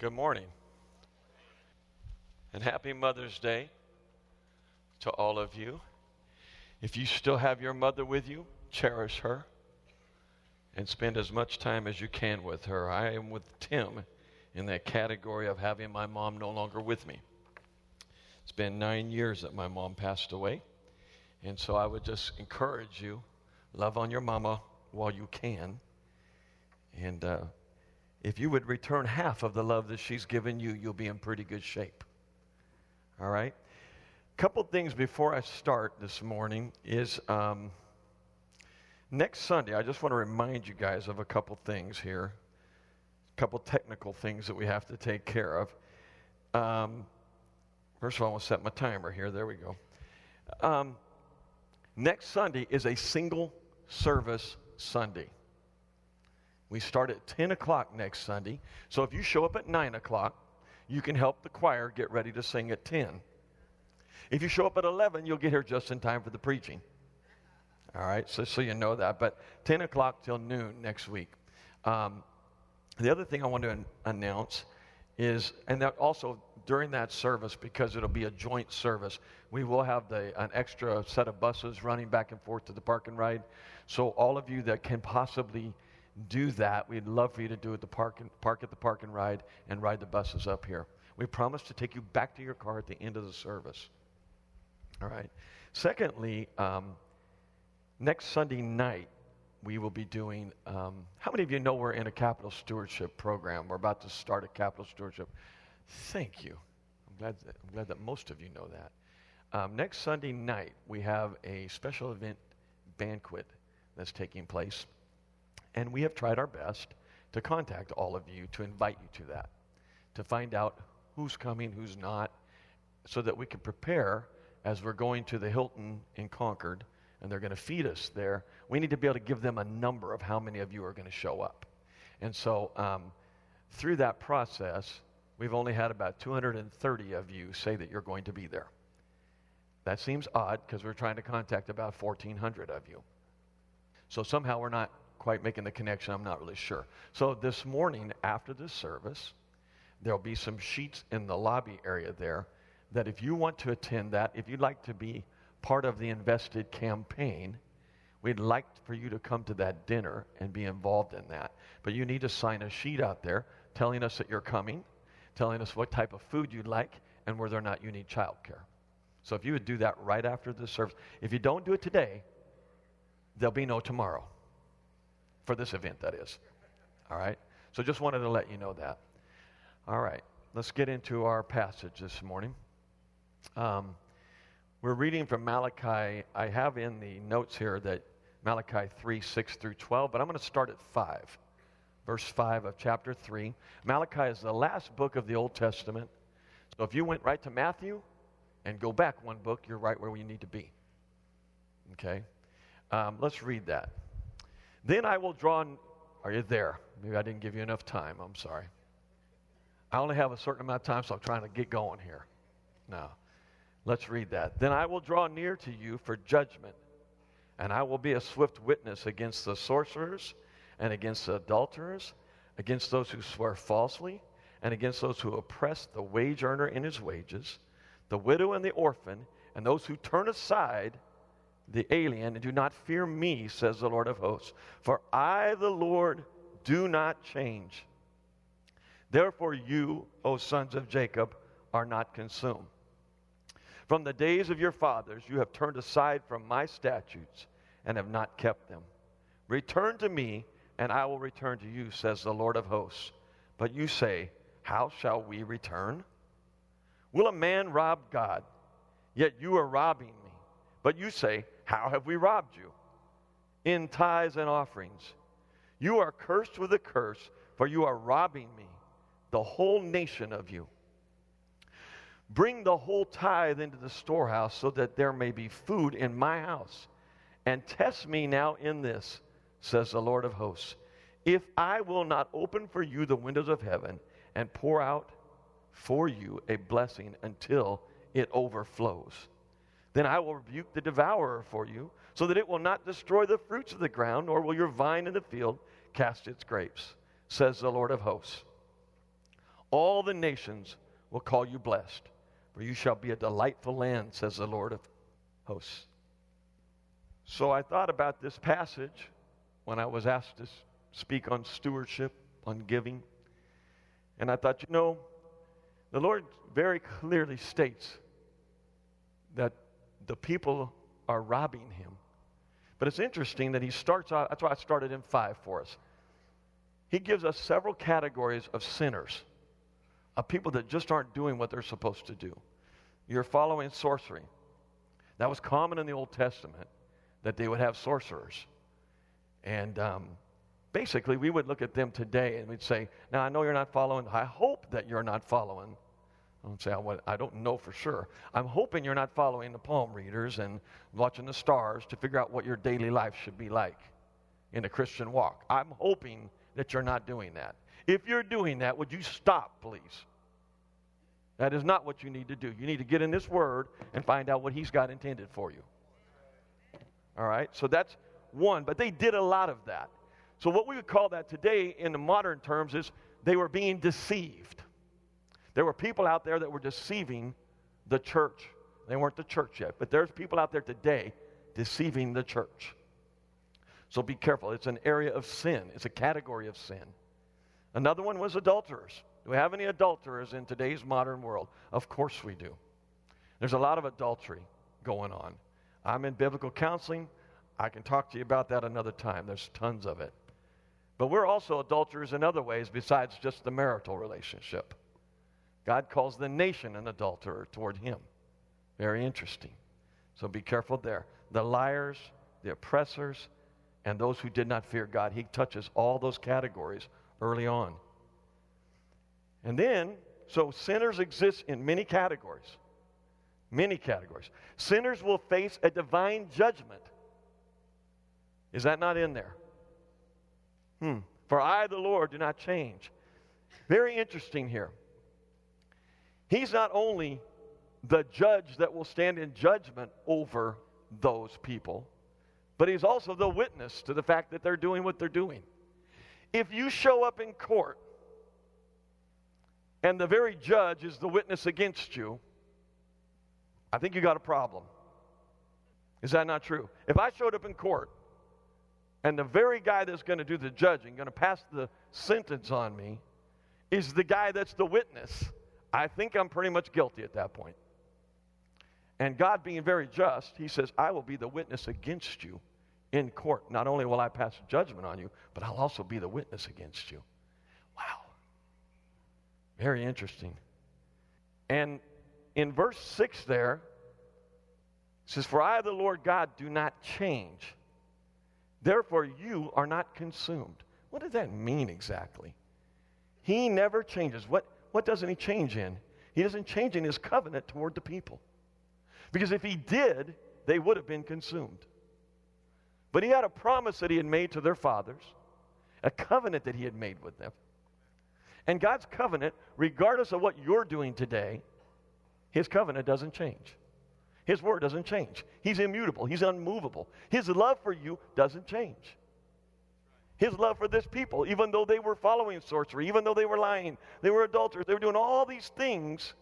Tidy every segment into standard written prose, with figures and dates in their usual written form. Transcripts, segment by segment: Good morning, and happy Mother's Day to all of you. If you still have your mother with you, cherish her and spend as much time as you can with her. I am with Tim in that category of having my mom no longer with me. It's been 9 years that my mom passed away, and so I would just encourage you, love on your mama while you can, and if you would return half of the love that she's given you, you'll be in pretty good shape. All right? A couple things before I start this morning is next Sunday, I just want to remind you guys of a couple things here, a couple technical things that we have to take care of. First of all, I'm going to set my timer here. There we go. Next Sunday is a single service Sunday. We start at 10 o'clock next Sunday, so if you show up at 9 o'clock, you can help the choir get ready to sing at 10. If you show up at 11, you'll get here just in time for the preaching. All right, so you know that, but 10 o'clock till noon next week. The other thing I want to announce is, and that also during that service, because it'll be a joint service, we will have an extra set of buses running back and forth to the park and ride, so all of you that can possibly do that, we'd love for you to do it. Park at the park and ride the buses up here. We promise to take you back to your car at the end of the service. All right. Secondly, next Sunday night we will be doing. How many of you know we're in a capital stewardship program? We're about to start a capital stewardship. Thank you. I'm glad that most of you know that. Next Sunday night we have a special event banquet that's taking place. And we have tried our best to contact all of you, to invite you to that, to find out who's coming, who's not, so that we can prepare as we're going to the Hilton in Concord, and they're going to feed us there. We need to be able to give them a number of how many of you are going to show up. And so through that process, we've only had about 230 of you say that you're going to be there. That seems odd because we're trying to contact about 1,400 of you. So somehow we're not quite making the connection, I'm not really sure. So this morning after this service, there'll be some sheets in the lobby area there that if you want to attend that, if you'd like to be part of the invested campaign, we'd like for you to come to that dinner and be involved in that. But you need to sign a sheet out there telling us that you're coming, telling us what type of food you'd like, and whether or not you need childcare. So if you would do that right after the service. If you don't do it today, there'll be no tomorrow. For this event, that is. All right? So just wanted to let you know that. All right. Let's get into our passage this morning. We're reading from Malachi. I have in the notes here that Malachi 3, 6 through 12, but I'm going to start at 5, verse 5 of chapter 3. Malachi is the last book of the Old Testament. So if you went right to Matthew and go back one book, you're right where you need to be. Okay? Let's read that. Then I will draw, are you there? Maybe I didn't give you enough time, I'm sorry. I only have a certain amount of time, so I'm trying to get going here. Now, let's read that. Then I will draw near to you for judgment, and I will be a swift witness against the sorcerers and against the adulterers, against those who swear falsely, and against those who oppress the wage earner in his wages, the widow and the orphan, and those who turn aside the alien, and do not fear me, says the Lord of hosts, for I, the Lord, do not change. Therefore you, O sons of Jacob, are not consumed. From the days of your fathers you have turned aside from my statutes and have not kept them. Return to me, and I will return to you, says the Lord of hosts. But you say, how shall we return? Will a man rob God? Yet you are robbing me. But you say, how have we robbed you? In tithes and offerings. You are cursed with a curse, for you are robbing me, the whole nation of you. Bring the whole tithe into the storehouse, so that there may be food in my house. And test me now in this, says the Lord of hosts, if I will not open for you the windows of heaven and pour out for you a blessing until it overflows. Then I will rebuke the devourer for you, so that it will not destroy the fruits of the ground, nor will your vine in the field cast its grapes, says the Lord of hosts. all the nations will call you blessed, for you shall be a delightful land, says the Lord of hosts. So I thought about this passage when I was asked to speak on stewardship, on giving. And I thought, you know, the Lord very clearly states that the people are robbing him. But it's interesting that he starts out, that's why I started in 5 for us. He gives us several categories of sinners, of people that just aren't doing what they're supposed to do. You're following sorcery. That was common in the Old Testament, that they would have sorcerers. And basically, we would look at them today and we'd say, now I know you're not following, I hope that you're not following. I don't say, I don't know for sure. I'm hoping you're not following the palm readers and watching the stars to figure out what your daily life should be like in the Christian walk. I'm hoping that you're not doing that. If you're doing that, would you stop, please? That is not what you need to do. You need to get in this word and find out what he's got intended for you. All right? So that's one. But they did a lot of that. So what we would call that today in the modern terms is they were being deceived. There were people out there that were deceiving the church. They weren't the church yet, but there's people out there today deceiving the church. So be careful. It's an area of sin. It's a category of sin. Another one was adulterers. Do we have any adulterers in today's modern world? Of course we do. There's a lot of adultery going on. I'm in biblical counseling. I can talk to you about that another time. There's tons of it. But we're also adulterers in other ways besides just the marital relationship. God calls the nation an adulterer toward him. Very interesting. So be careful there. The liars, the oppressors, and those who did not fear God. He touches all those categories early on. And then, so sinners exist in many categories. Many categories. Sinners will face a divine judgment. Is that not in there? For I, the Lord, do not change. Very interesting here. He's not only the judge that will stand in judgment over those people, but he's also the witness to the fact that they're doing what they're doing. If you show up in court and the very judge is the witness against you, I think you got a problem. Is that not true? If I showed up in court and the very guy that's going to do the judging, going to pass the sentence on me, is the guy that's the witness, I think I'm pretty much guilty at that point. And God being very just, he says, I will be the witness against you in court. Not only will I pass judgment on you, but I'll also be the witness against you. Wow. Very interesting. And in verse 6 there, it says, for I, the Lord God, do not change. Therefore you are not consumed. What does that mean exactly? He never changes. What doesn't he change in? He doesn't change in his covenant toward the people. Because if he did, they would have been consumed. But he had a promise that he had made to their fathers, a covenant that he had made with them. And God's covenant, regardless of what you're doing today, his covenant doesn't change. His word doesn't change. He's immutable. He's unmovable. His love for you doesn't change. His love for this people, even though they were following sorcery, even though they were lying, they were adulterers, they were doing all these things,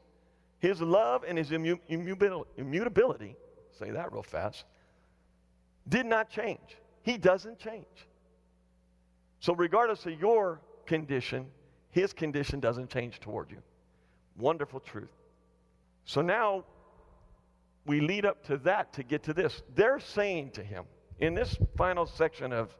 his love and his immutability, say that real fast, did not change. He doesn't change. So regardless of your condition, his condition doesn't change toward you. Wonderful truth. So now we lead up to that to get to this. They're saying to him, in this final section of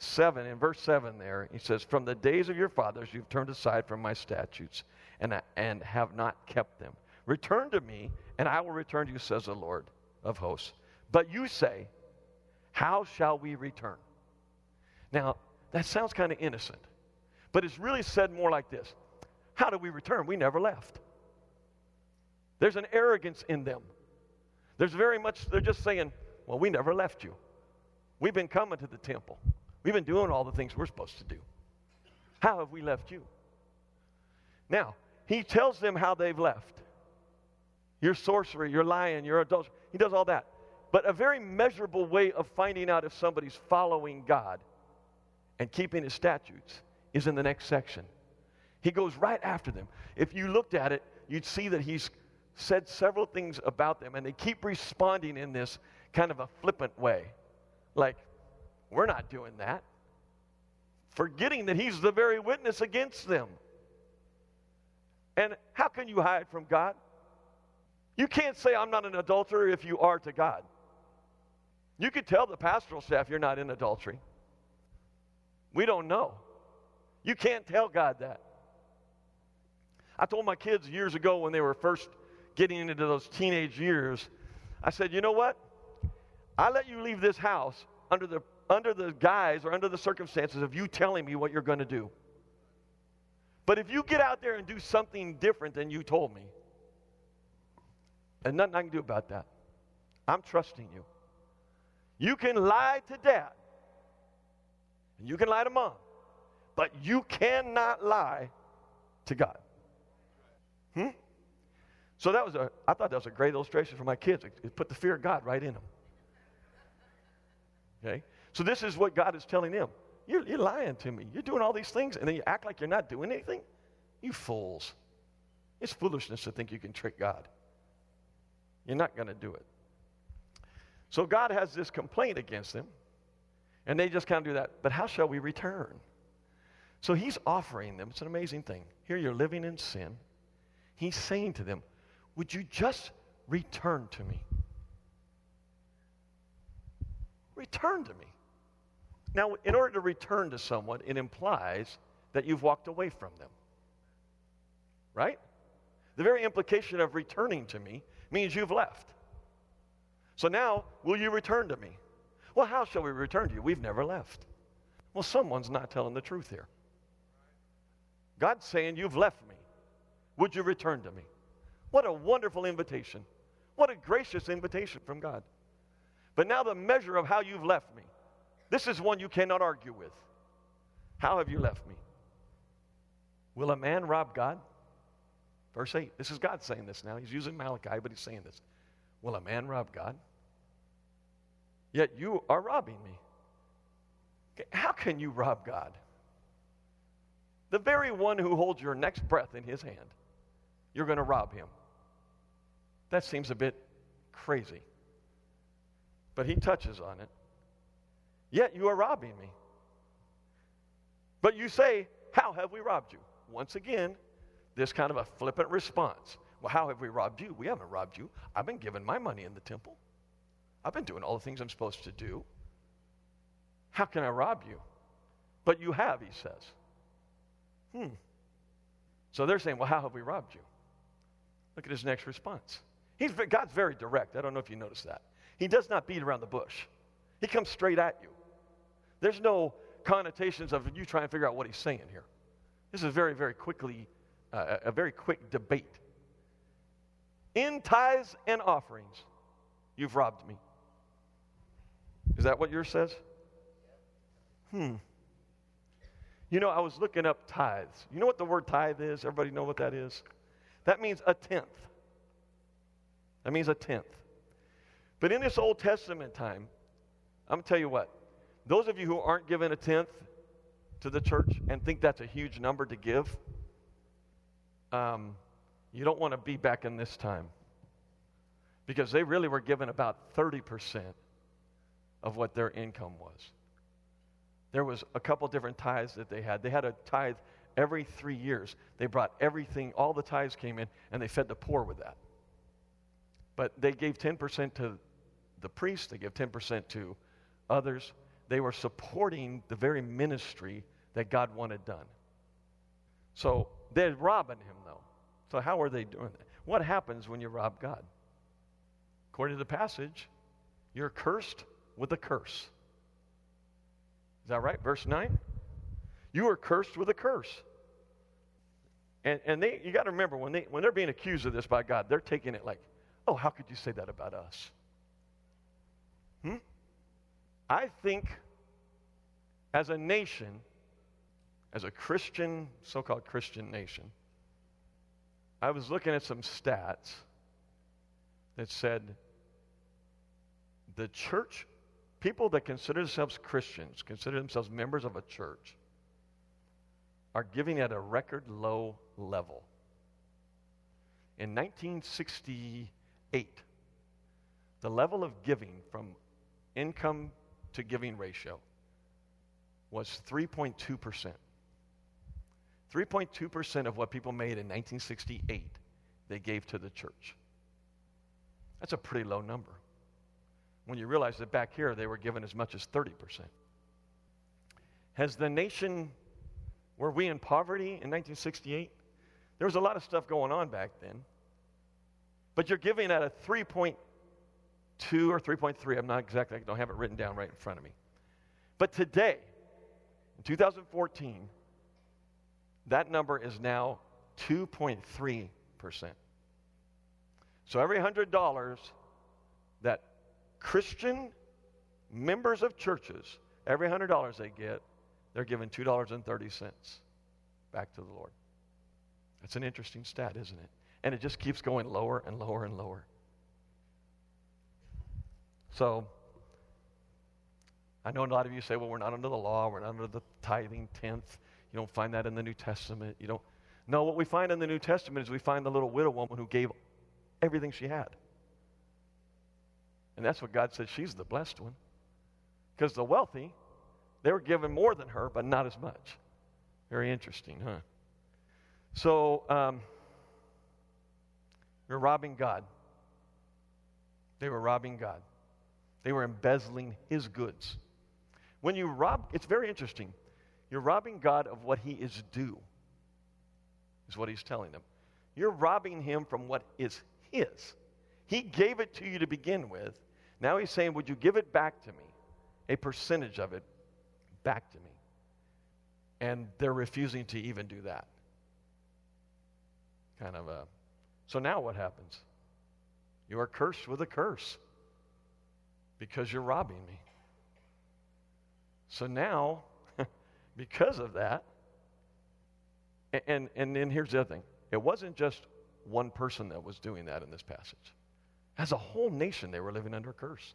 7, in verse 7 there, he says, from the days of your fathers you've turned aside from my statutes and have not kept them. Return to me, and I will return to you, says the Lord of hosts. But you say, how shall we return? Now, that sounds kind of innocent, but it's really said more like this. How do we return? We never left. There's an arrogance in them. There's very much, they're just saying, well, we never left you. We've been coming to the temple. We've been doing all the things we're supposed to do. How have we left you? Now, he tells them how they've left. You're sorcery, you're lying, you're adultery. He does all that. But a very measurable way of finding out if somebody's following God and keeping his statutes is in the next section. He goes right after them. If you looked at it, you'd see that he's said several things about them, and they keep responding in this kind of a flippant way. Like, we're not doing that. Forgetting that he's the very witness against them. And how can you hide from God? You can't say, I'm not an adulterer, if you are to God. You could tell the pastoral staff you're not in adultery. We don't know. You can't tell God that. I told my kids years ago when they were first getting into those teenage years, I said, you know what? I let you leave this house under the guise or under the circumstances of you telling me what you're going to do. But if you get out there and do something different than you told me, and nothing I can do about that. I'm trusting you. You can lie to dad, and you can lie to mom, but you cannot lie to God. So that was I thought that was a great illustration for my kids. It put the fear of God right in them. Okay? So this is what God is telling them. You're lying to me. You're doing all these things, and then you act like you're not doing anything? You fools. It's foolishness to think you can trick God. You're not going to do it. So God has this complaint against them, and they just kind of do that. But how shall we return? So he's offering them. It's an amazing thing. Here you're living in sin. He's saying to them, would you just return to me? Return to me. Now, in order to return to someone, it implies that you've walked away from them. Right? The very implication of returning to me means you've left. So now, will you return to me? Well, how shall we return to you? We've never left. Well, someone's not telling the truth here. God's saying, you've left me. Would you return to me? What a wonderful invitation. What a gracious invitation from God. But now the measure of how you've left me. This is one you cannot argue with. How have you left me? Will a man rob God? Verse 8. This is God saying this now. He's using Malachi, but he's saying this. Will a man rob God? Yet you are robbing me. How can you rob God? The very one who holds your next breath in his hand. You're going to rob him. That seems a bit crazy. But he touches on it. Yet you are robbing me. But you say, how have we robbed you? Once again, this kind of a flippant response. Well, how have we robbed you? We haven't robbed you. I've been giving my money in the temple. I've been doing all the things I'm supposed to do. How can I rob you? But you have, he says. So they're saying, well, how have we robbed you? Look at his next response. God's very direct. I don't know if you noticed that. He does not beat around the bush. He comes straight at you. There's no connotations of you trying to figure out what he's saying here. This is very, very quickly, a very quick debate. In tithes and offerings, you've robbed me. Is that what yours says? You know, I was looking up tithes. You know what the word tithe is? Everybody know what that is? That means a tenth. That means a tenth. But in this Old Testament time, I'm going to tell you what. Those of you who aren't giving a tenth to the church and think that's a huge number to give, you don't want to be back in this time. Because they really were given about 30% of what their income was. There was a couple different tithes that they had. They had a tithe every 3 years. They brought everything, all the tithes came in, and they fed the poor with that. But they gave 10% to the priests. They gave 10% to others. They were supporting the very ministry that God wanted done. So they're robbing him, though. So how are they doing that? What happens when you rob God? According to the passage, you're cursed with a curse. Is that right? Verse 9? You are cursed with a curse. And you got to remember, when they're being accused of this by God, they're taking it like, oh, how could you say that about us? I think as a nation, as a Christian, so-called Christian nation, I was looking at some stats that said the church. People that consider themselves Christians, consider themselves members of a church, are giving at a record low level. In 1968, the level of giving from income to giving ratio was 3.2%. 3.2% of what people made in 1968, they gave to the church. That's a pretty low number. When you realize that back here, they were given as much as 30%. Has the nation, were we in poverty in 1968? There was a lot of stuff going on back then. But you're giving at a 3.2 or 3.3. I'm not exactly, I don't have it written down right in front of me. But today, in 2014, that number is now 2.3%. So every $100 that Christian members of churches, every $100 they get, they're giving $2.30 back to the Lord. That's an interesting stat, isn't it? And it just keeps going lower and lower and lower. So I know a lot of you say, well, we're not under the law. We're not under the tithing tenth. You don't find that in the New Testament. You don't. No, what we find in the New Testament is we find the little widow woman who gave everything she had. And that's what God said, she's the blessed one. Because the wealthy, they were given more than her, but not as much. Very interesting, huh? So, you're robbing God. They were robbing God. They were embezzling His goods. When you rob, it's very interesting. You're robbing God of what He is due, is what He's telling them. You're robbing Him from what is His. He gave it to you to begin with. Now He's saying, would you give it back to me, a percentage of it back to me? And they're refusing to even do that. So now what happens? You are cursed with a curse because you're robbing me. So now, because of that, and then here's the other thing. It wasn't just one person that was doing that in this passage. As a whole nation, they were living under a curse.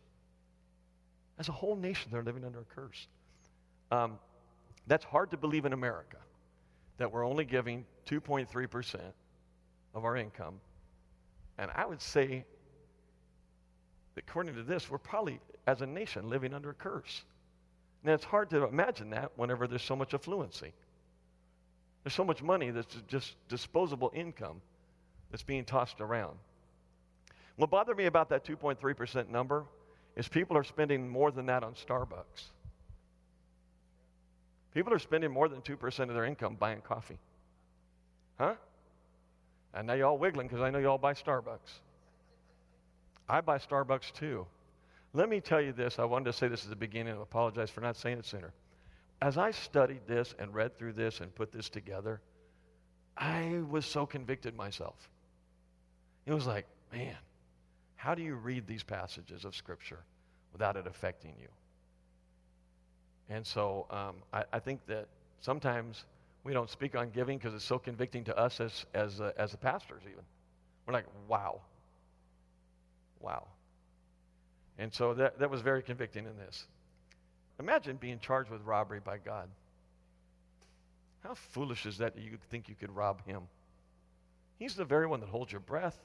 As a whole nation, they're living under a curse. That's hard to believe in America, that we're only giving 2.3% of our income. And I would say that according to this, we're probably, as a nation, living under a curse. Now, it's hard to imagine that whenever there's so much affluency. There's so much money that's just disposable income that's being tossed around. What bothered me about that 2.3% number is people are spending more than that on Starbucks. People are spending more than 2% of their income buying coffee. Huh? And now you're all wiggling because I know you all buy Starbucks. I buy Starbucks too. Let me tell you this. I wanted to say this at the beginning. I apologize for not saying it sooner. As I studied this and read through this and put this together, I was so convicted myself. It was like, man, how do you read these passages of Scripture without it affecting you? And so I think that sometimes we don't speak on giving because it's so convicting to us as pastors even. We're like, wow. Wow. And so that was very convicting in this. Imagine being charged with robbery by God. How foolish is that you think you could rob Him? He's the very one that holds your breath.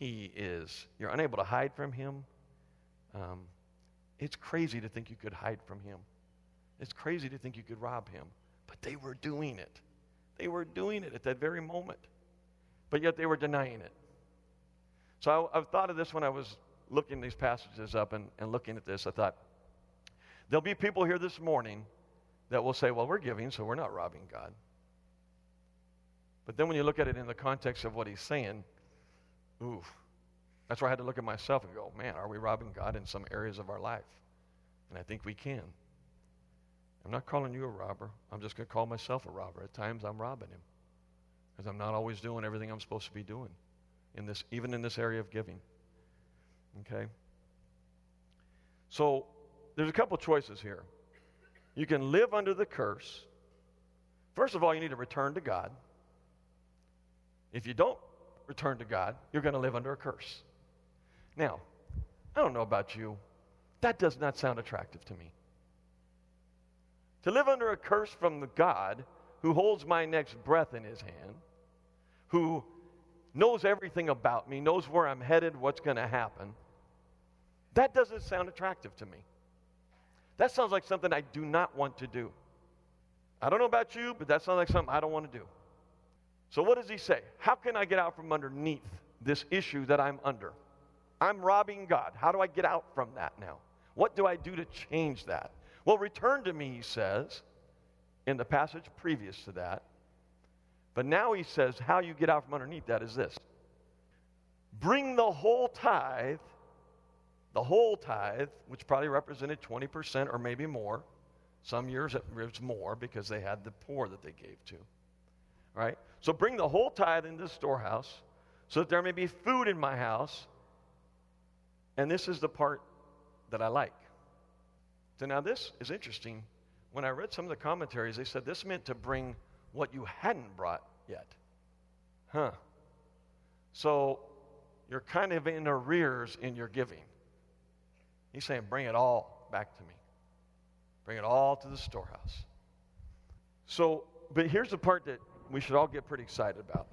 You're unable to hide from Him. It's crazy to think you could hide from Him. It's crazy to think you could rob Him. But they were doing it. They were doing it at that very moment. But yet they were denying it. So I've thought of this when I was looking these passages up and looking at this. I thought, there'll be people here this morning that will say, well, we're giving, so we're not robbing God. But then when you look at it in the context of what He's saying, ooh, that's where I had to look at myself and go, man, are we robbing God in some areas of our life? And I think we can. I'm not calling you a robber. I'm just going to call myself a robber. At times I'm robbing Him because I'm not always doing everything I'm supposed to be doing, even in this area of giving. Okay? So there's a couple choices here. You can live under the curse. First of all, you need to return to God. If you don't return to God, you're going to live under a curse. Now, I don't know about you. That does not sound attractive to me. To live under a curse from God who holds my next breath in his hand, who knows everything about me, knows where I'm headed, what's going to happen, that doesn't sound attractive to me. That sounds like something I do not want to do. I don't know about you, but that sounds like something I don't want to do. So what does he say? How can I get out from underneath this issue that I'm under? I'm robbing God. How do I get out from that now? What do I do to change that? Well, return to me, he says, in the passage previous to that. But now he says, how you get out from underneath that is this. Bring the whole tithe, which probably represented 20% or maybe more. Some years it was more because they had the poor that they gave to. All right? So bring the whole tithe into the storehouse so that there may be food in my house. And this is the part that I like. So now this is interesting. When I read some of the commentaries, they said this meant to bring what you hadn't brought yet. Huh. So you're kind of in arrears in your giving. He's saying, bring it all back to me. Bring it all to the storehouse. So, but here's the part that we should all get pretty excited about.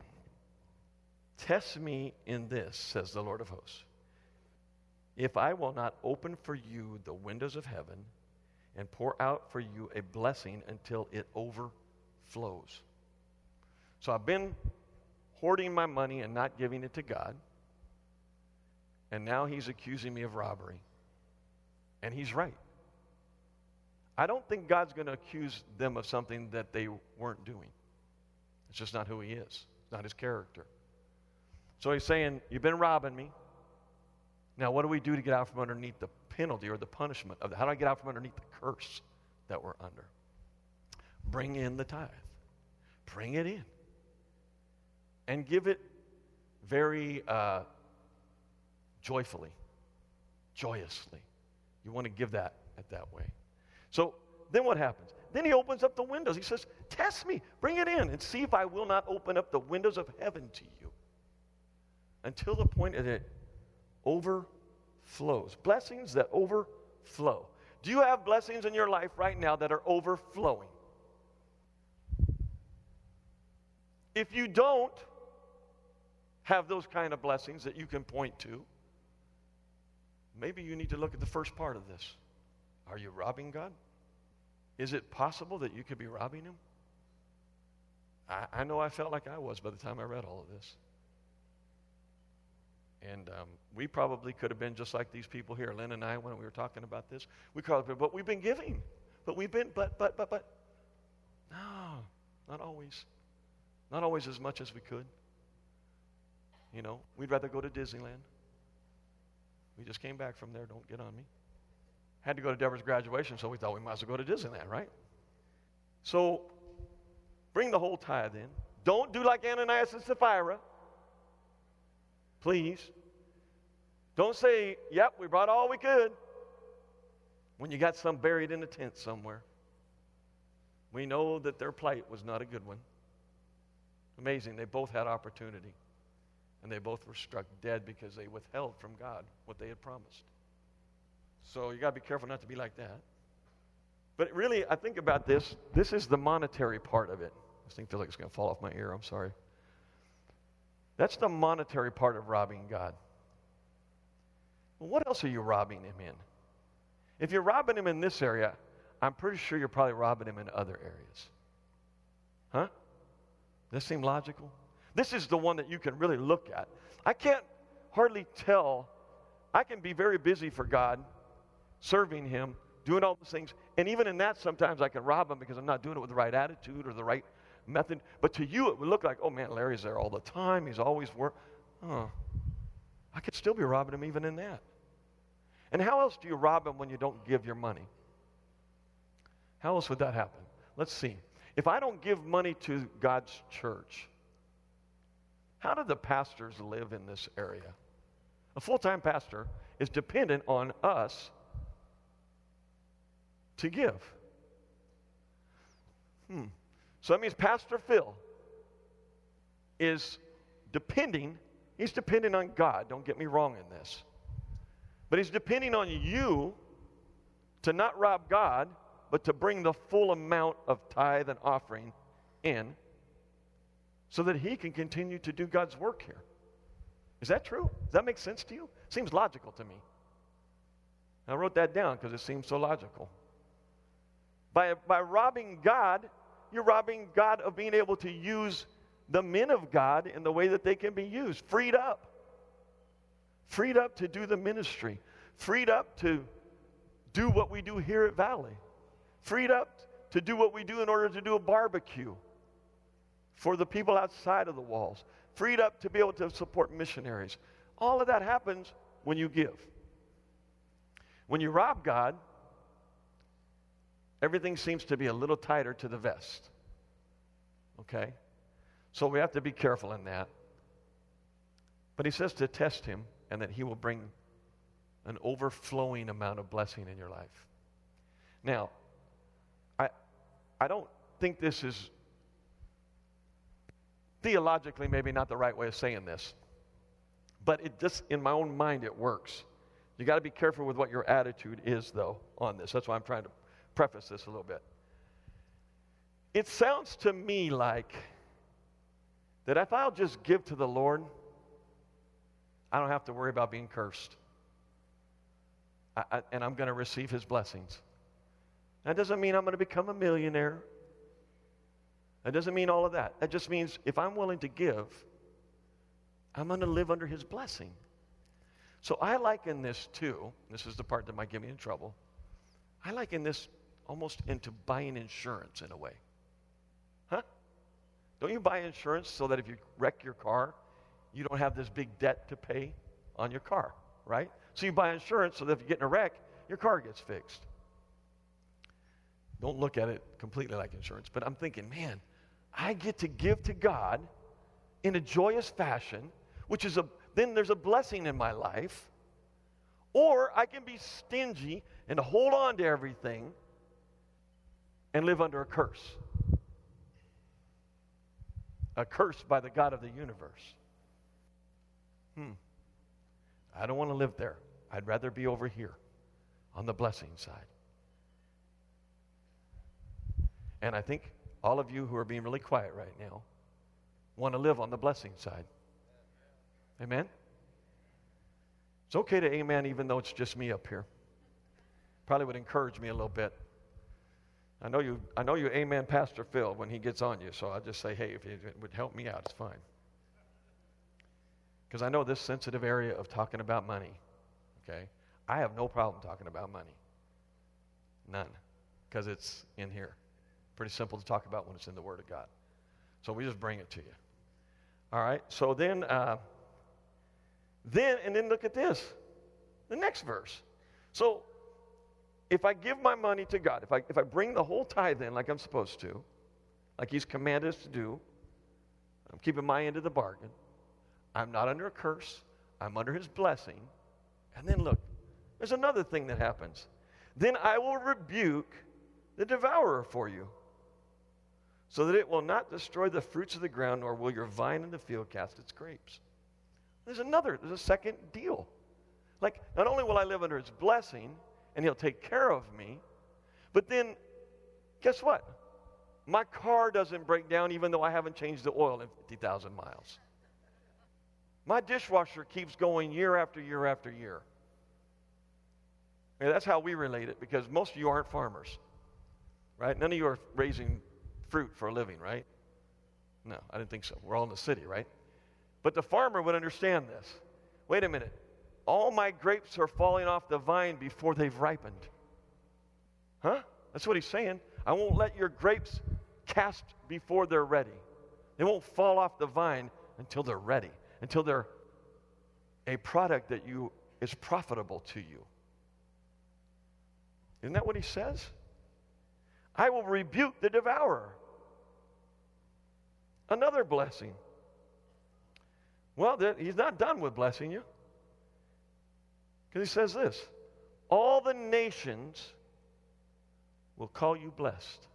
Test me in this, says the Lord of hosts, if I will not open for you the windows of heaven and pour out for you a blessing until it overflows. So I've been hoarding my money and not giving it to God, and now he's accusing me of robbery. And he's right. I don't think God's going to accuse them of something that they weren't doing. It's just not who he is. It's not his character. So he's saying, you've been robbing me. Now what do we do to get out from underneath the penalty or the punishment of that? How do I get out from underneath the curse that we're under? Bring in the tithe. Bring it in. And give it very joyfully, joyously. You want to give that at that way. So then what happens? Then he opens up the windows. He says, test me, bring it in, and see if I will not open up the windows of heaven to you until the point that it overflows. Blessings that overflow. Do you have blessings in your life right now that are overflowing? If you don't have those kind of blessings that you can point to, maybe you need to look at the first part of this. Are you robbing God? Is it possible that you could be robbing him? I know I felt like I was by the time I read all of this. And we probably could have been just like these people here. Lynn and I, when we were talking about this, we called it, but we've been giving. But. No, not always. Not always as much as we could. You know, we'd rather go to Disneyland. We just came back from there. Don't get on me. Had to go to Deborah's graduation, so we thought we might as well go to Disneyland, right? So bring the whole tithe in. Don't do like Ananias and Sapphira. Please. Don't say, yep, we brought all we could, when you got some buried in a tent somewhere. We know that their plight was not a good one. Amazing. They both had opportunity. And they both were struck dead because they withheld from God what they had promised. So you got to be careful not to be like that. But really, I think about this. This is the monetary part of it. This thing feels like it's going to fall off my ear. I'm sorry. That's the monetary part of robbing God. Well, what else are you robbing him in? If you're robbing him in this area, I'm pretty sure you're probably robbing him in other areas. Huh? Does that seem logical? This is the one that you can really look at. I can't hardly tell. I can be very busy for God, serving him, doing all those things. And even in that, sometimes I can rob him because I'm not doing it with the right attitude or the right method. But to you, it would look like, oh, man, Larry's there all the time. He's always working. Oh, I could still be robbing him even in that. And how else do you rob him when you don't give your money? How else would that happen? Let's see. If I don't give money to God's church, how do the pastors live in this area? A full-time pastor is dependent on us to give. So that means Pastor Phil is depending. He's dependent on God. Don't get me wrong in this. But he's depending on you to not rob God, but to bring the full amount of tithe and offering can so that he can continue to do God's work here. Is that true? Does that make sense to you? Seems logical to me. I wrote that down because it seems so logical. By robbing God, you're robbing God of being able to use the men of God in the way that they can be used, freed up to do the ministry, freed up to do what we do here at Valley, freed up to do what we do in order to do a barbecue for the people outside of the walls, freed up to be able to support missionaries. All of that happens when you give. When you rob God, everything seems to be a little tighter to the vest, okay? So we have to be careful in that. But he says to test him and that he will bring an overflowing amount of blessing in your life. Now, I don't think this is, theologically maybe not the right way of saying this, but it just, in my own mind, it works. You got to be careful with what your attitude is, though, on this. That's why I'm trying to preface this a little bit. It sounds to me like that if I'll just give to the Lord, I don't have to worry about being cursed. And I'm going to receive his blessings. That doesn't mean I'm going to become a millionaire. That doesn't mean all of that. That just means if I'm willing to give, I'm going to live under his blessing. So I liken this to, this is the part that might get me in trouble, I liken this almost into buying insurance in a way. Huh? Don't you buy insurance so that if you wreck your car, you don't have this big debt to pay on your car, right? So you buy insurance so that if you get in a wreck, your car gets fixed. Don't look at it completely like insurance, but I'm thinking, man, I get to give to God in a joyous fashion, which is then there's a blessing in my life, or I can be stingy and hold on to everything and live under a curse by the God of the universe. I don't want to live there. I'd rather be over here on the blessing side. And I think all of you who are being really quiet right now want to live on the blessing side. Amen? It's okay to amen even though it's just me up here. Probably would encourage me a little bit. I know you amen Pastor Phil when he gets on you, so I'll just say, hey, if it would help me out, it's fine. Because I know this sensitive area of talking about money, okay? I have no problem talking about money. None. Because it's in here. Pretty simple to talk about when it's in the Word of God. So we just bring it to you. All right? So then look at this. The next verse. So if I give my money to God, if I bring the whole tithe in like I'm supposed to, like he's commanded us to do, I'm keeping my end of the bargain. I'm not under a curse. I'm under his blessing. And then look, there's another thing that happens. Then I will rebuke the devourer for you so that it will not destroy the fruits of the ground, nor will your vine in the field cast its grapes. There's a second deal. Like, not only will I live under his blessing and he'll take care of me, but then guess what? My car doesn't break down even though I haven't changed the oil in 50,000 miles. My dishwasher keeps going year after year after year. And that's how we relate it, because most of you aren't farmers, right? None of you are raising fruit for a living, right? No, I didn't think so. We're all in the city, right? But the farmer would understand this. Wait a minute. All my grapes are falling off the vine before they've ripened. Huh? That's what he's saying. I won't let your grapes cast before they're ready. They won't fall off the vine until they're ready, until they're a product that you is profitable to you. Isn't that what he says? I will rebuke the devourer. Another blessing. Well, he's not done with blessing you. Because he says this, all the nations will call you blessed.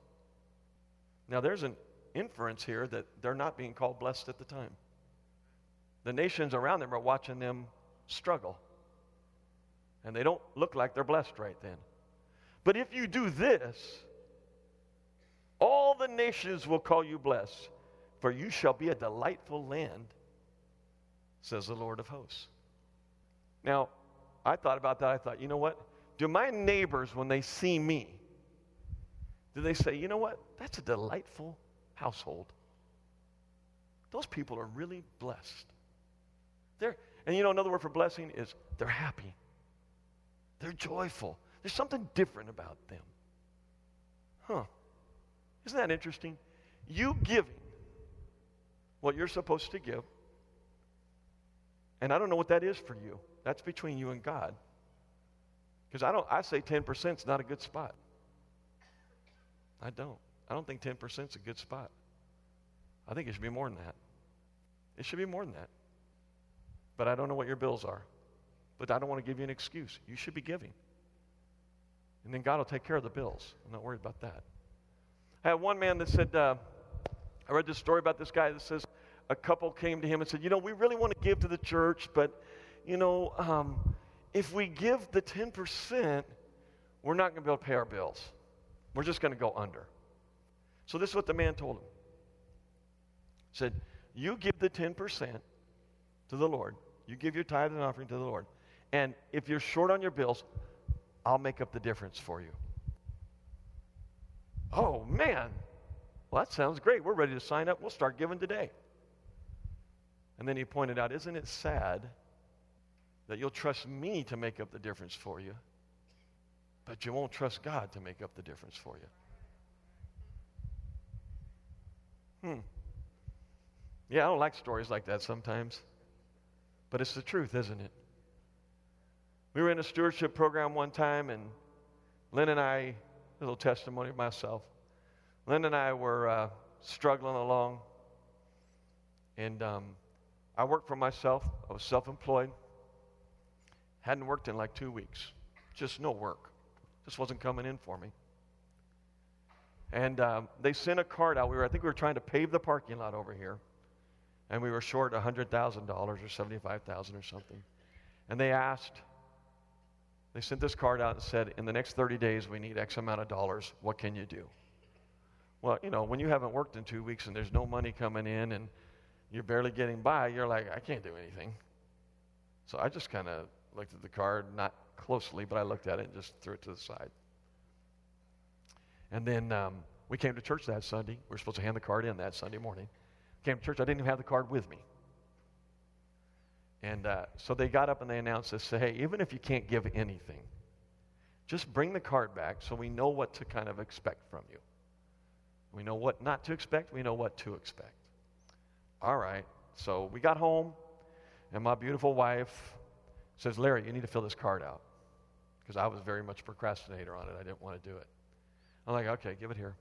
Now, there's an inference here that they're not being called blessed at the time. The nations around them are watching them struggle. And they don't look like they're blessed right then. But if you do this, all all the nations will call you blessed, for you shall be a delightful land, says the Lord of hosts. Now, I thought about that. I thought, you know what? Do my neighbors, when they see me, do they say, you know what? That's a delightful household. Those people are really blessed. And you know, another word for blessing is they're happy. They're joyful. There's something different about them. Huh. Isn't that interesting? You giving what you're supposed to give, and I don't know what that is for you. That's between you and God. Because I say 10% is not a good spot. I don't think 10% is a good spot. I think it should be more than that. It should be more than that. But I don't know what your bills are. But I don't want to give you an excuse. You should be giving. And then God will take care of the bills. I'm not worried about that. I had one man that said, I read this story about this guy that says a couple came to him and said, you know, we really want to give to the church, but, you know, if we give the 10%, we're not going to be able to pay our bills. We're just going to go under. So this is what the man told him. He said, you give the 10% to the Lord. You give your tithe and offering to the Lord. And if you're short on your bills, I'll make up the difference for you. Oh, man. Well, that sounds great. We're ready to sign up. We'll start giving today. And then he pointed out, isn't it sad that you'll trust me to make up the difference for you, but you won't trust God to make up the difference for you? Yeah, I don't like stories like that sometimes. But it's the truth, isn't it? We were in a stewardship program one time, and Lynn and I, a little testimony of myself, Lynn and I were struggling along, and I worked for myself. I was self-employed. Hadn't worked in like 2 weeks. Just no work. Just wasn't coming in for me. And they sent a card out. I think we were trying to pave the parking lot over here, and we were short $100,000 or $75,000 or something. And they sent this card out and said, in the next 30 days, we need X amount of dollars. What can you do? Well, you know, when you haven't worked in 2 weeks and there's no money coming in and you're barely getting by, you're like, I can't do anything. So I just kind of looked at the card, not closely, but I looked at it and just threw it to the side. And then we came to church that Sunday. We were supposed to hand the card in that Sunday morning. Came to church. I didn't even have the card with me. And so they got up and they announced this, say, hey, even if you can't give anything, just bring the card back so we know what to kind of expect from you. We know what not to expect. We know what to expect. All right. So we got home, and my beautiful wife says, Larry, you need to fill this card out, because I was very much a procrastinator on it. I didn't want to do it. I'm like, okay, give it here.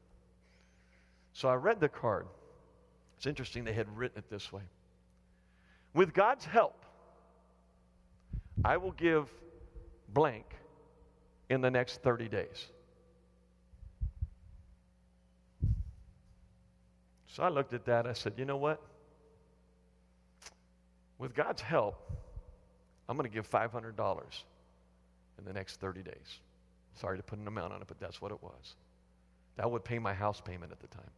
So I read the card. It's interesting they had written it this way. With God's help, I will give blank in the next 30 days. So I looked at that. I said, you know what? With God's help, I'm going to give $500 in the next 30 days. Sorry to put an amount on it, but that's what it was. That would pay my house payment at the time.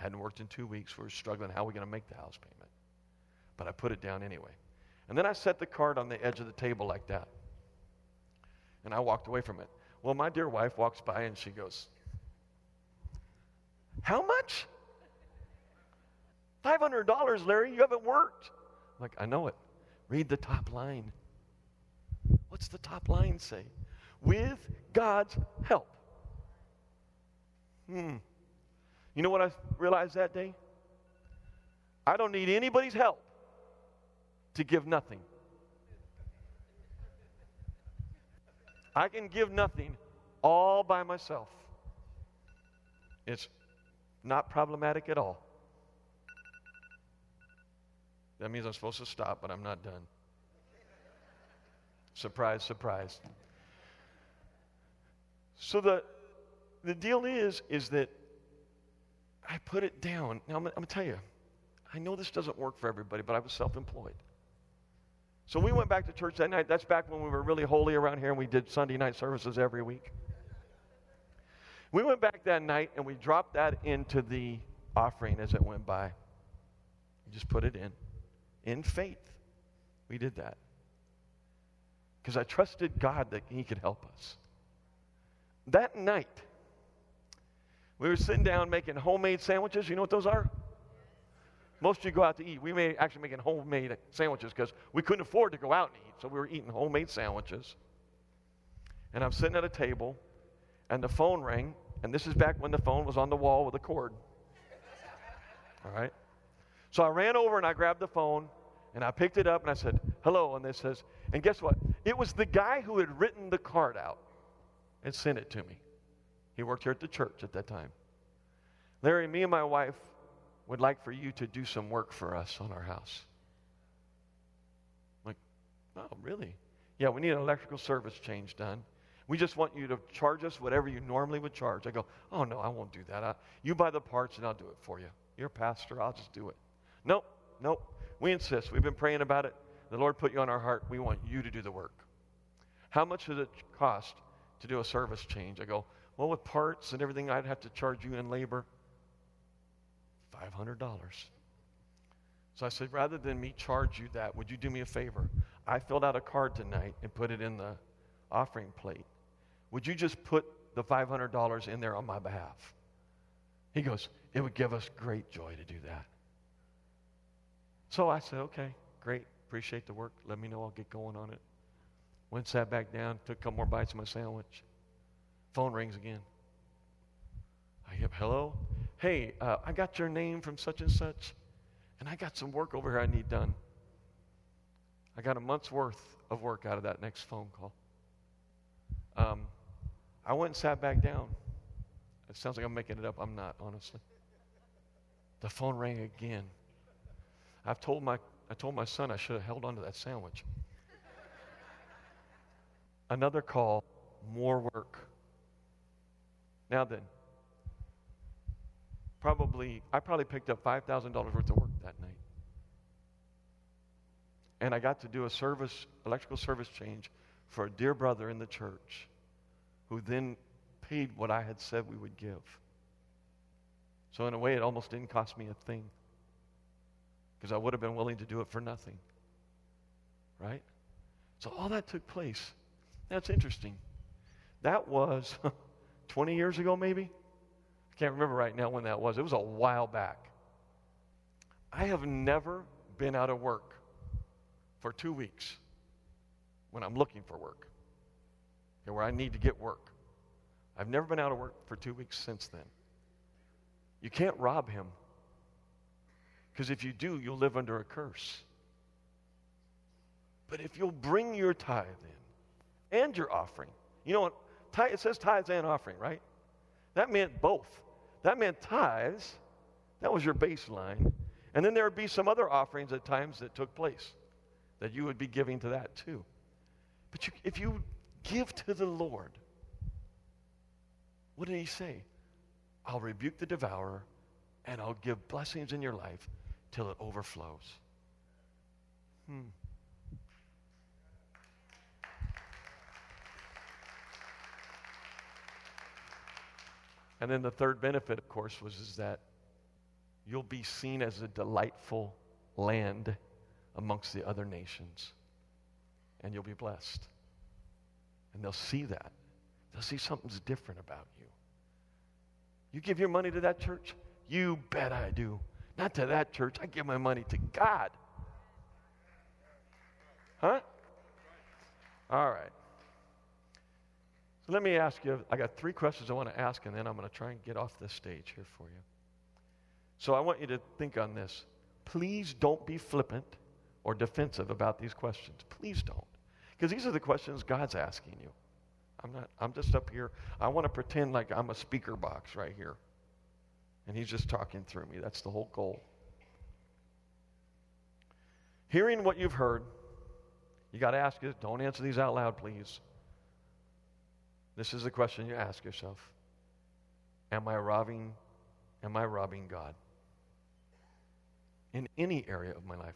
I hadn't worked in 2 weeks. We were struggling. How are we going to make the house payment? But I put it down anyway. And then I set the card on the edge of the table like that. And I walked away from it. Well, my dear wife walks by and she goes, how much? $500, Larry, you haven't worked. I'm like, I know it. Read the top line. What's the top line say? With God's help. You know what I realized that day? I don't need anybody's help to give nothing. I can give nothing all by myself. It's not problematic at all. That means I'm supposed to stop, but I'm not done. Surprise, surprise. So the deal is that I put it down. Now, I'm going to tell you, I know this doesn't work for everybody, but I was self-employed. So we went back to church that night. That's back when we were really holy around here, and we did Sunday night services every week. We went back that night and we dropped that into the offering as it went by. We just put it in faith. We did that. Because I trusted God that He could help us. That night, we were sitting down making homemade sandwiches. You know what those are? Most of you go out to eat. We were actually making homemade sandwiches because we couldn't afford to go out and eat. So we were eating homemade sandwiches. And I'm sitting at a table, and the phone rang. And this is back when the phone was on the wall with a cord. All right? So I ran over and I grabbed the phone, and I picked it up, and I said, hello. And it says, and guess what? It was the guy who had written the card out and sent it to me. He worked here at the church at that time. Larry, me and my wife would like for you to do some work for us on our house. I'm like, oh, really? Yeah, we need an electrical service change done. We just want you to charge us whatever you normally would charge. I go, oh, no, I won't do that. You buy the parts, and I'll do it for you. You're a pastor. I'll just do it. Nope. We insist. We've been praying about it. The Lord put you on our heart. We want you to do the work. How much does it cost to do a service change? I go, well, with parts and everything, I'd have to charge you in labor $500. So I said, rather than me charge you that, would you do me a favor? I filled out a card tonight and put it in the offering plate. Would you just put the $500 in there on my behalf? He goes, it would give us great joy to do that. So I said, okay, great, appreciate the work. Let me know, I'll get going on it. Went, sat back down, took a couple more bites of my sandwich. Phone rings again. I hit, hello? Hey, I got your name from such and such, and I got some work over here I need done. I got a month's worth of work out of that next phone call. I went and sat back down. It sounds like I'm making it up. I'm not, honestly. The phone rang again. I told my son I should have held on to that sandwich. Another call, more work. Now then, I probably picked up $5,000 worth of work that night. And I got to do a service, electrical service change for a dear brother in the church who then paid what I had said we would give. So in a way, it almost didn't cost me a thing, because I would have been willing to do it for nothing, right? So all that took place. That's interesting. That was 20 years ago, maybe? I can't remember right now when that was. It was a while back. I have never been out of work for 2 weeks when I'm looking for work, and where I need to get work. I've never been out of work for 2 weeks since then. You can't rob him, because if you do, you'll live under a curse. But if you'll bring your tithe in and your offering, you know what? It says tithes and offering, right? That meant both. That meant tithes. That was your baseline. And then there would be some other offerings at times that took place that you would be giving to that too. But if you give to the Lord, what did He say? I'll rebuke the devourer, and I'll give blessings in your life till it overflows. And then the third benefit, of course, is that you'll be seen as a delightful land amongst the other nations, and you'll be blessed. And they'll see that. They'll see something's different about you. You give your money to that church? You bet I do. Not to that church. I give my money to God. Huh? All right. So let me ask you, I got three questions I want to ask, and then I'm going to try and get off this stage here for you. So I want you to think on this. Please don't be flippant or defensive about these questions. Please don't. Because these are the questions God's asking you. I'm just up here. I want to pretend like I'm a speaker box right here, and He's just talking through me. That's the whole goal. Hearing what you've heard, you got to ask it. Don't answer these out loud, please. This is the question you ask yourself. Am I robbing God? In any area of my life.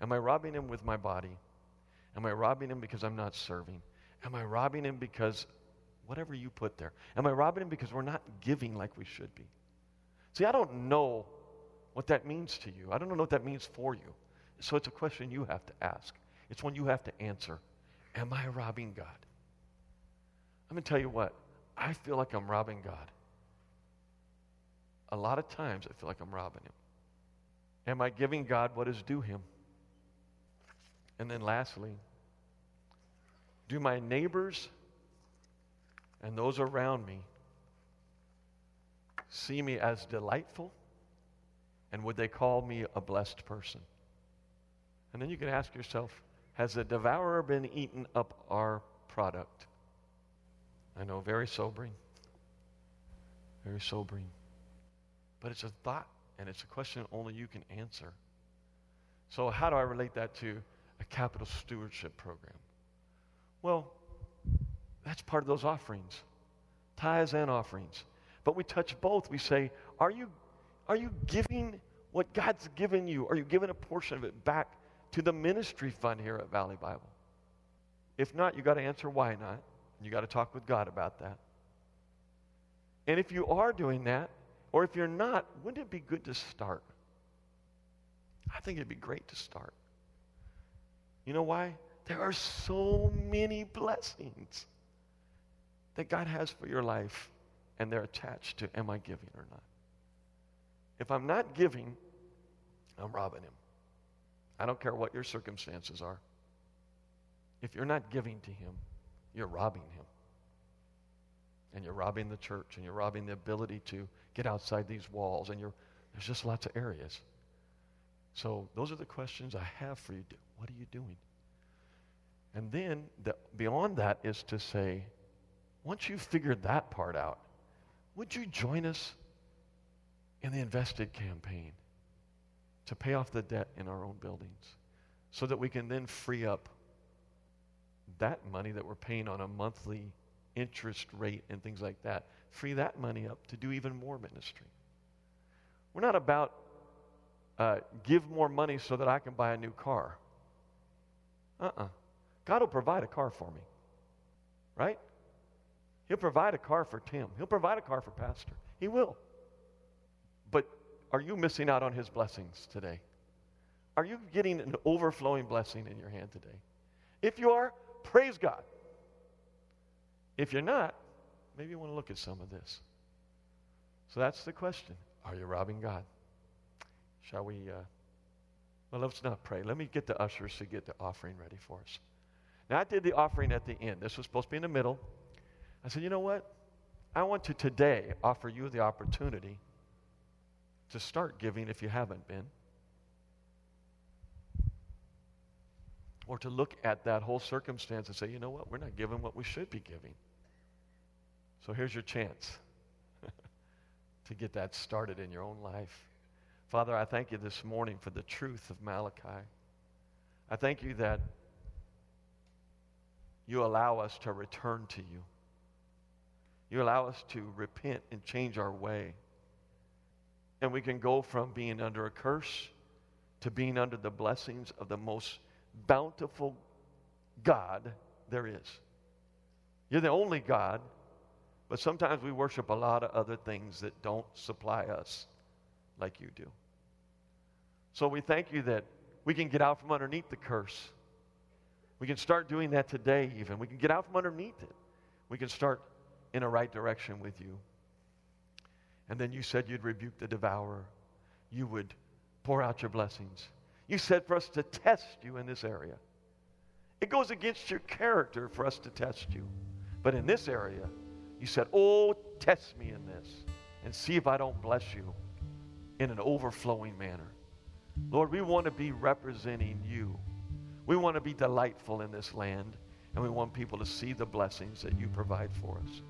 Am I robbing Him with my body? Am I robbing Him because I'm not serving? Am I robbing Him because whatever you put there. Am I robbing him? Because we're not giving like we should be. See, I don't know what that means to you. I don't know what that means for you. So it's a question you have to ask. It's one you have to answer. Am I robbing God? I'm going to tell you what. I feel like I'm robbing God. A lot of times I feel like I'm robbing him. Am I giving God what is due him? And then lastly, do my neighbors and those around me see me as delightful? And would they call me a blessed person? And then you can ask yourself, has the devourer been eating up our product? I know, very sobering. Very sobering. But it's a thought, and it's a question only you can answer. So how do I relate that to a capital stewardship program? Well, that's part of those offerings, tithes and offerings. But we touch both. We say, are you giving what God's given you? Are you giving a portion of it back to the ministry fund here at Valley Bible? If not, you got to answer why not. You got to talk with God about that. And if you are doing that, or if you're not, wouldn't it be good to start? I think it'd be great to start. You know why? There are so many blessings that God has for your life, and they're attached to, am I giving or not? If I'm not giving, I'm robbing him. I don't care what your circumstances are. If you're not giving to him, you're robbing him. And you're robbing the church, and you're robbing the ability to get outside these walls, and there's just lots of areas. So those are the questions I have for you. What are you doing? And then beyond that is to say, once you've figured that part out, would you join us in the Invested campaign to pay off the debt in our own buildings so that we can then free up that money that we're paying on a monthly interest rate and things like that, free that money up to do even more ministry. We're not about give more money so that I can buy a new car. God will provide a car for me, right? He'll provide a car for Tim. He'll provide a car for Pastor. He will. But are you missing out on his blessings today? Are you getting an overflowing blessing in your hand today? If you are, praise God. If you're not, maybe you want to look at some of this. So that's the question. Are you robbing God? Shall we? Well, let's not pray. Let me get the ushers to get the offering ready for us. Now, I did the offering at the end. This was supposed to be in the middle. I said, you know what? I want to today offer you the opportunity to start giving if you haven't been, or to look at that whole circumstance and say, you know what? We're not giving what we should be giving. So here's your chance to get that started in your own life. Father, I thank you this morning for the truth of Malachi. I thank you that you allow us to return to you. You allow us to repent and change our way. And we can go from being under a curse to being under the blessings of the most bountiful God there is. You're the only God, but sometimes we worship a lot of other things that don't supply us like you do. So we thank you that we can get out from underneath the curse. We can start doing that today even. We can get out from underneath it. We can start in a right direction with you. And then you said you'd rebuke the devourer. You would pour out your blessings. You said for us to test you in this area. It goes against your character for us to test you. But in this area, you said, oh, test me in this and see if I don't bless you in an overflowing manner. Lord, we want to be representing you. We want to be delightful in this land, and we want people to see the blessings that you provide for us.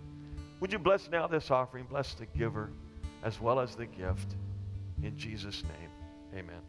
Would you bless now this offering, bless the giver as well as the gift. In Jesus' name, amen.